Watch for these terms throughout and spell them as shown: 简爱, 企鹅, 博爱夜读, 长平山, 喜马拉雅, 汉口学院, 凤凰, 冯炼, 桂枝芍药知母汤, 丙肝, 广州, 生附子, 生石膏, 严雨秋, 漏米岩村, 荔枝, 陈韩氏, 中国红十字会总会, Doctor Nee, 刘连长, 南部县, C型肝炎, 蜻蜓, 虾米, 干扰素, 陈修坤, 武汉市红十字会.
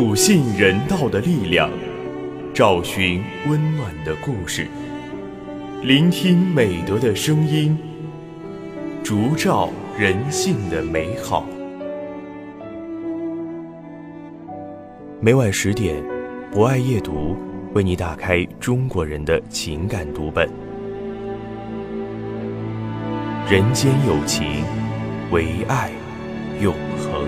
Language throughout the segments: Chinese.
笃信人道的力量，找寻温暖的故事，聆听美德的声音，烛照人性的美好。每晚10点，博爱夜读为你打开中国人的情感读本。人间有情，唯爱永恒。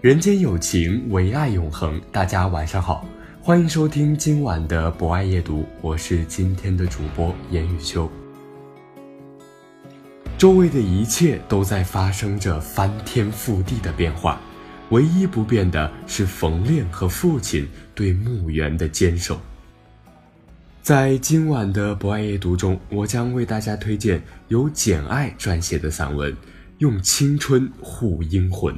人间有情，唯爱永恒。大家晚上好，欢迎收听今晚的博爱夜读，我是今天的主播严雨秋。周围的一切都在发生着翻天覆地的变化，唯一不变的是冯炼和父亲对墓园的坚守。在今晚的博爱夜读中，我将为大家推荐由简爱撰写的散文《用青春护阴魂》。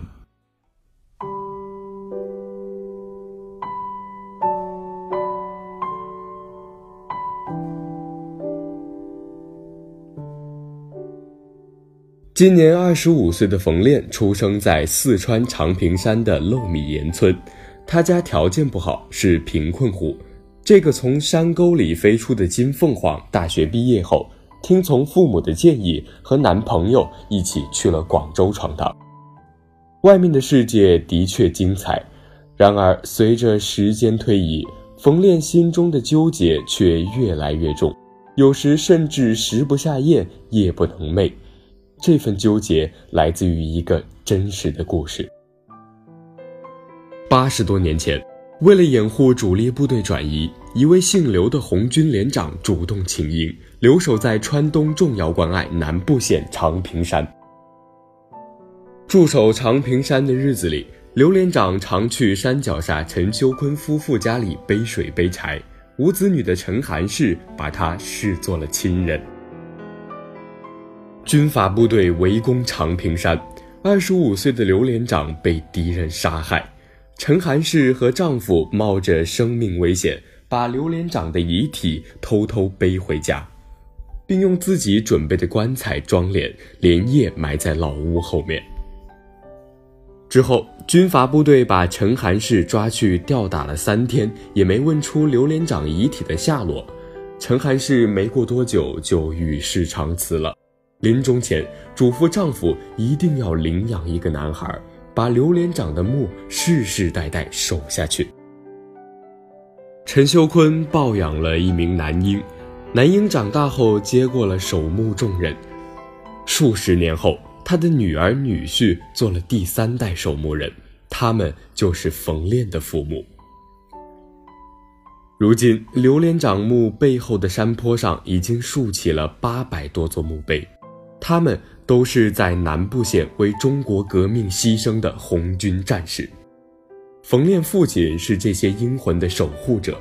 今年25岁的冯炼出生在四川长平山的漏米岩村，他家条件不好，是贫困户。这个从山沟里飞出的金凤凰，大学毕业后，听从父母的建议，和男朋友一起去了广州闯荡。外面的世界的确精彩，然而随着时间推移，冯炼心中的纠结却越来越重，有时甚至食不下咽，夜不能寐。这份纠结来自于一个真实的故事。80多年前，为了掩护主力部队转移，一位姓刘的红军连长主动请缨，留守在川东重要关隘南部县长平山。驻守长平山的日子里，刘连长常去山脚下陈修坤夫妇家里背水背柴，无子女的陈韩氏把他视作了亲人。军法部队围攻长平山，25岁的刘连长被敌人杀害。陈韩氏和丈夫冒着生命危险，把刘连长的遗体偷偷背回家，并用自己准备的棺材装殓，连夜埋在老屋后面。之后，军阀部队把陈韩氏抓去吊打了3天，也没问出刘连长遗体的下落。陈韩氏没过多久就与世长辞了。临终前嘱咐丈夫一定要领养一个男孩，把刘连长的墓世世代代守下去。陈修坤抱养了一名男婴，男婴长大后接过了守墓重任。数十年后，他的女儿女婿做了第3代守墓人，他们就是冯炼的父母。如今刘连长墓背后的山坡上已经竖起了800多座墓碑，他们都是在南部县为中国革命牺牲的红军战士。冯炼父亲是这些英魂的守护者。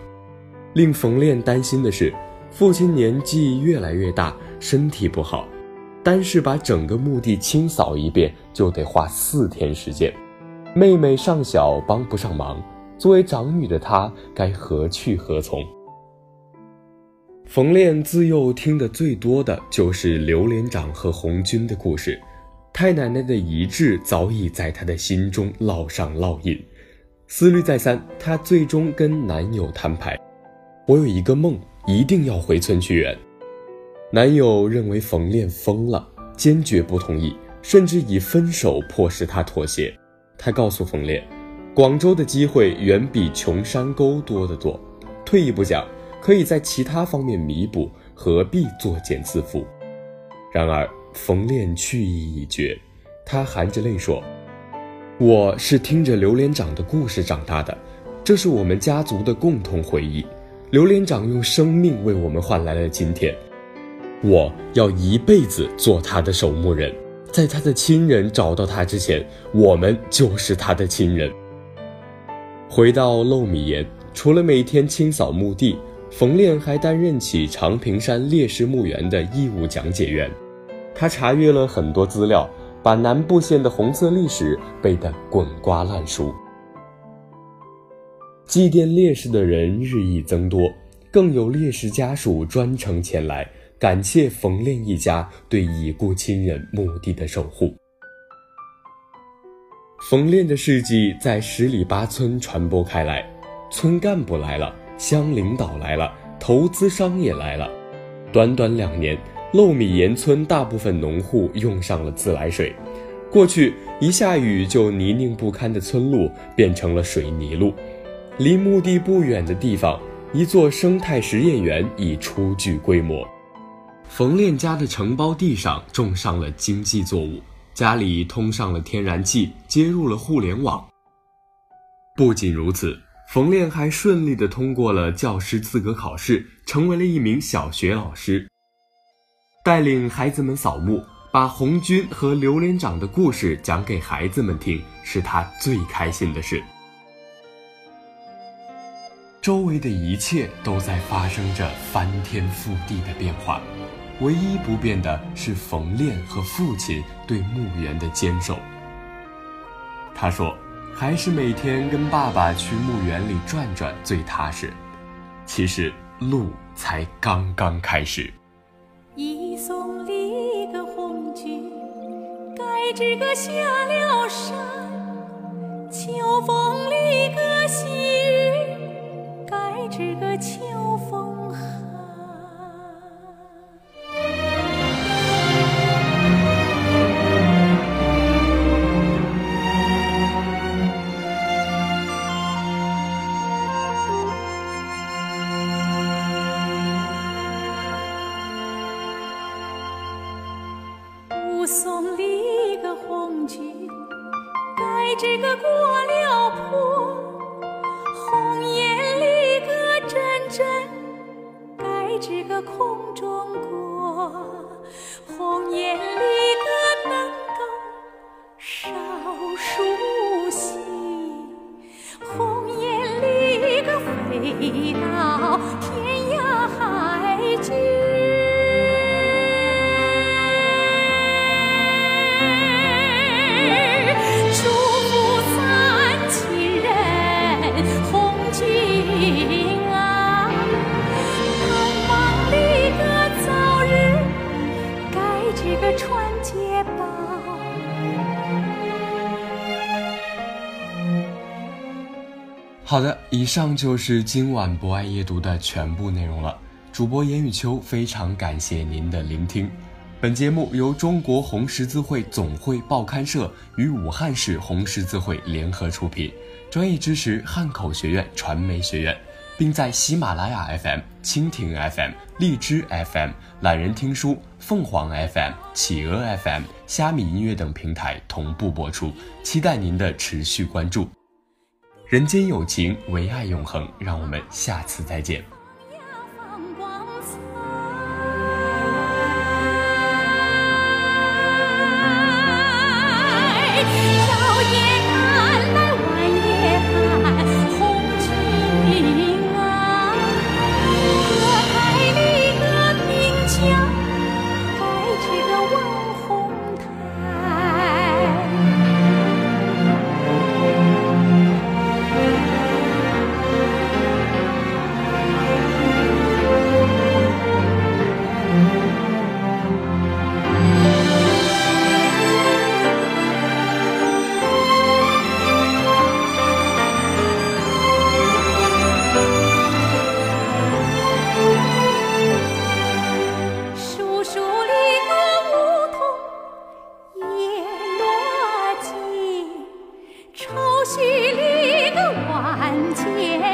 令冯炼担心的是，父亲年纪越来越大，身体不好，单是把整个墓地清扫一遍就得花4天时间。妹妹尚小，帮不上忙，作为长女的她该何去何从？冯炼自幼听得最多的就是刘连长和红军的故事，太奶奶的遗志早已在他的心中烙上烙印。思虑再三，他最终跟男友摊牌：“我有一个梦，一定要回村去圆。”男友认为冯炼疯了，坚决不同意，甚至以分手迫使他妥协。他告诉冯炼，广州的机会远比穷山沟多得多，退一步讲，可以在其他方面弥补，何必作茧自缚？然而冯炼去意已决，他含着泪说：“我是听着刘连长的故事长大的，这是我们家族的共同回忆。刘连长用生命为我们换来了今天，我要一辈子做他的守墓人，在他的亲人找到他之前，我们就是他的亲人。”回到漏米岩，除了每天清扫墓地，冯炼还担任起长平山烈士墓园的义务讲解员。他查阅了很多资料，把南部县的红色历史背得滚瓜烂熟。祭奠烈士的人日益增多，更有烈士家属专程前来，感谢冯炼一家对已故亲人墓地的守护。冯炼的事迹在十里八村传播开来，村干部来了，乡领导来了，投资商也来了。短短2年，漏米岩村大部分农户用上了自来水，过去一下雨就泥泞不堪的村路变成了水泥路。离墓地不远的地方，一座生态实验园已初具规模。冯炼家的承包地上种上了经济作物，家里通上了天然气，接入了互联网。不仅如此，冯炼还顺利地通过了教师资格考试，成为了一名小学老师，带领孩子们扫墓，把红军和刘连长的故事讲给孩子们听，是他最开心的事。周围的一切都在发生着翻天覆地的变化，唯一不变的是冯炼和父亲对墓园的坚守。他说，还是每天跟爸爸去墓园里转转最踏实。其实路才刚刚开始。一送离个红军，该知个下了山，秋风离个细雨，该知个秋风寒。送离个红军，该知个过了坡，红颜离个阵阵，该知个空中过，红颜离个能够少数息，红颜离个飞到天涯海角。好的，以上就是今晚博爱夜读的全部内容了。主播严雨秋非常感谢您的聆听。本节目由中国红十字会总会报刊社与武汉市红十字会联合出品，专业支持汉口学院传媒学院，并在喜马拉雅 FM、蜻蜓 FM、荔枝 FM、懒人听书、凤凰 FM、企鹅 FM、虾米音乐等平台同步播出，期待您的持续关注。人间有情，唯爱永恒，让我们下次再见。秋夕里个晚节。